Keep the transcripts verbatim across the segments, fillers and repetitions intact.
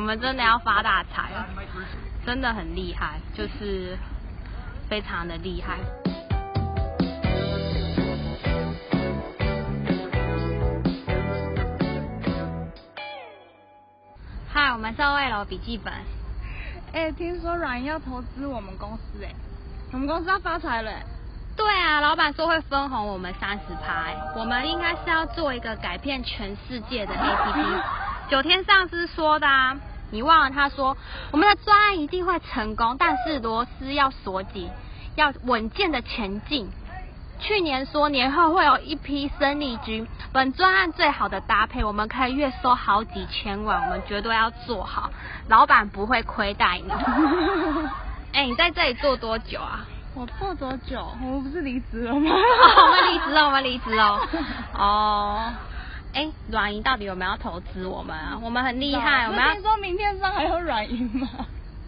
我们真的要发大财了，真的很厉害，就是非常的厉害。嗨，我们是O L笔记本。哎、欸，听说软银要投资我们公司哎、欸，我们公司要发财了、欸。对啊，老板说会分红我们三十趴，我们应该是要做一个改变全世界的 A P P。九天上司说的啊，你忘了他说我们的专案一定会成功，但是螺丝要锁紧，要稳健的前进。去年说年后会有一批生力军，本专案最好的搭配，我们可以月收好几千万，我们绝对要做好，老板不会亏待你。哎、欸，你在这里做多久啊？我做多久？我们不是离职了吗？哦、我们离职了，我们离职了。哦，哎、欸，软银到底有没有要投资我们啊？我们很厉害，我们要。听说明天上还有软银吗？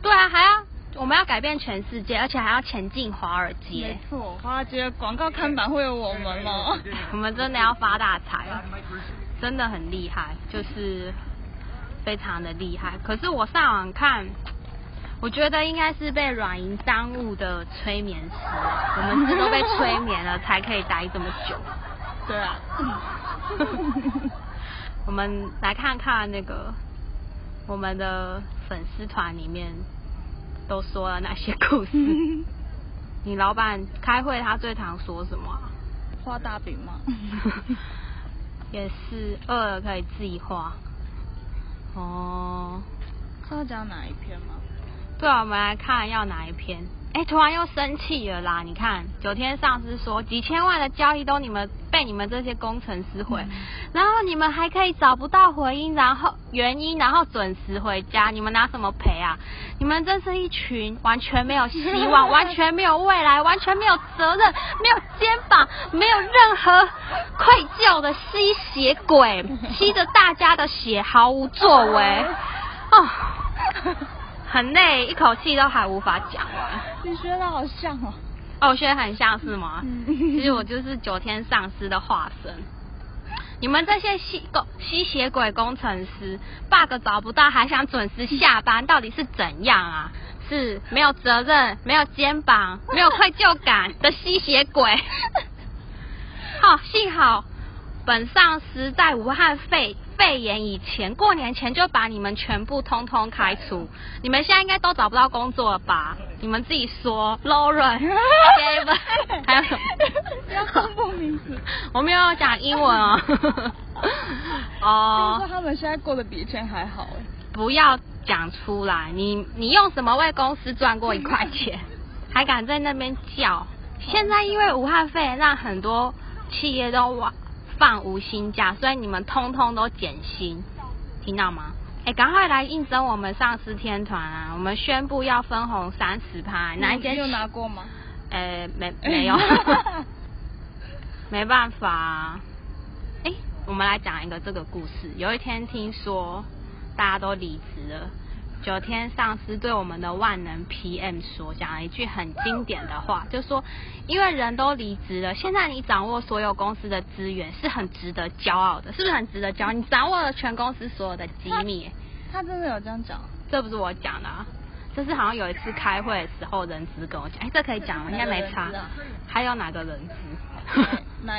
对啊，还要，我们要改变全世界，而且还要前进华尔街。没错，华尔街广告看板会有我们哦。我们真的要发大财了，真的很厉害，就是非常的厉害。可是我上网看。我觉得应该是被软银耽误的催眠师，我们是都被催眠了才可以待这么久。对啊，我们来看看那个我们的粉丝团里面都说了哪些故事。你老板开会他最常说什么、啊？画大饼吗？也是，饿了可以自己画。哦，是要讲哪一篇吗？对啊，我们来看要哪一篇。哎，突然又生气了啦！你看，九天上司说几千万的交易都你们被你们这些工程师毁、嗯，然后你们还可以找不到回音，然后原因，然后准时回家，你们拿什么赔啊？你们真是一群完全没有希望、完全没有未来、完全没有责任、没有肩膀、没有任何愧疚的吸血鬼，吸着大家的血，毫无作为。哦。很累，一口气都还无法讲完。你学得好像哦。哦，我学得很像是吗？嗯、其实我就是九天上司的化身。你们这些吸吸血鬼工程师 ，bug 找不到还想准时下班，到底是怎样啊？是没有责任、没有肩膀、没有愧疚感的吸血鬼。好、哦，幸好本上司在武汉肺。肺炎以前，过年前就把你们全部通通开除。你们现在应该都找不到工作了吧？你们自己说 ，Lauren， 还有什么？要公布名字。我没有讲英文哦。哦。听说他们现在过得比以前还好哎。不要讲出来，你你用什么为公司赚过一块钱？还敢在那边叫？现在因为武汉肺炎，让很多企业都往。放无薪假，所以你们通通都减薪，听到吗？哎，赶快来应征我们上司天团啊！我们宣布要分红三十趴，哪一间？你有拿过吗？哎，没没有，没办法、啊。哎，我们来讲一个这个故事。有一天听说大家都离职了，九天上司对我们的万能 P M 说，讲了一句很经典的话，就说因为人都离职了，现在你掌握所有公司的资源是很值得骄傲的，是不是很值得骄傲？你掌握了全公司所有的机密。他, 他真的有这样讲？这不是我讲的、啊，这是好像有一次开会的时候人资跟我讲，哎，这可以讲吗？应该没差。还有哪个人资？哪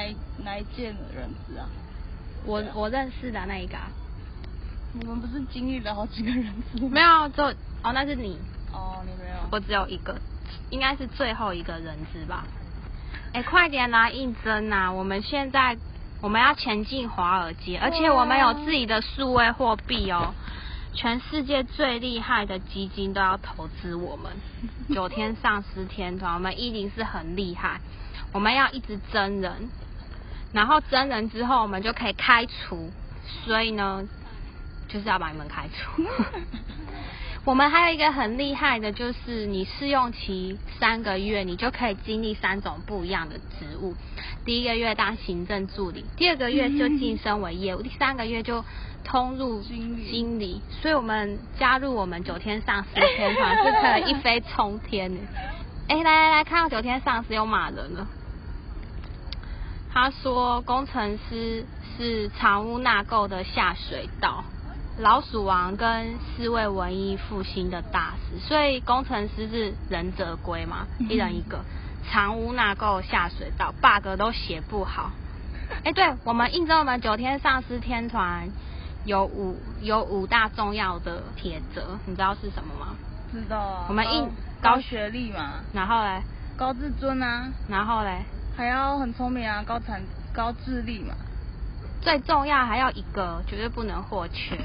哪一届人资啊？我我认识的那一个、啊。你们不是经历了好几个人资吗？没有，就哦，那是你哦，你没有，我只有一个，应该是最后一个人资吧。哎，快点来应征啊！我们现在我们要前进华尔街，而且我们有自己的数位货币哦，全世界最厉害的基金都要投资我们。九天上司天团，我们一定是很厉害，我们要一直增人，然后增人之后我们就可以开除，所以呢。就是要把你们开除。我们还有一个很厉害的，就是你试用期三个月，你就可以经历三种不一样的职务。第一个月当行政助理，第二个月就晋升为业务，第三个月就通入经理。所以我们加入我们九天上司天团，就可以一飞冲天。哎、欸，来来来，看到九天上司有骂人了。他说，工程师是藏污纳垢的下水道。老鼠王跟四位文艺复兴的大师，所以工程师是忍者龟嘛，一人一个。藏污纳垢下水道 bug 都写不好。哎，对，我们印证我们九天上师天团有五有五大重要的铁则，你知道是什么吗？知道。我们印高学历嘛，然后嘞，高自尊啊，然后嘞，还要很聪明啊，高产高智力嘛。最重要还要一个，绝对不能或缺。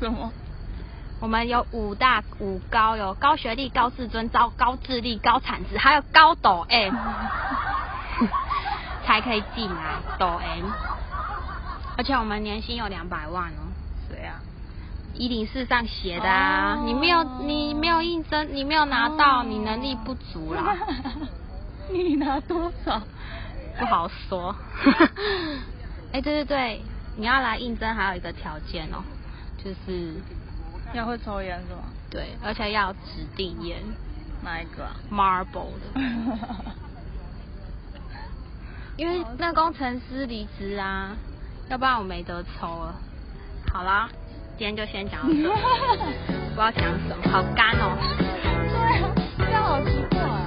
什么？我们有五大五高，有高学历、高自尊、高高智力、高产值，还有高抖 M， 才可以进来抖 M。而且我们年薪有两百万哦。谁啊？一零四上写的啊， oh. 你没有你没有应征，你没有拿到， oh. 你能力不足啦。你拿多少？不好说。哎、欸，对对对，你要来应征还有一个条件哦，就是。要会抽烟是吗？对，而且要指定烟。哪一个啊 ？Marble 的。因为那工程师离职啊，要不然我没得抽了。好啦，今天就先讲到这。不知道讲什么，好干哦。对啊，这样好奇怪。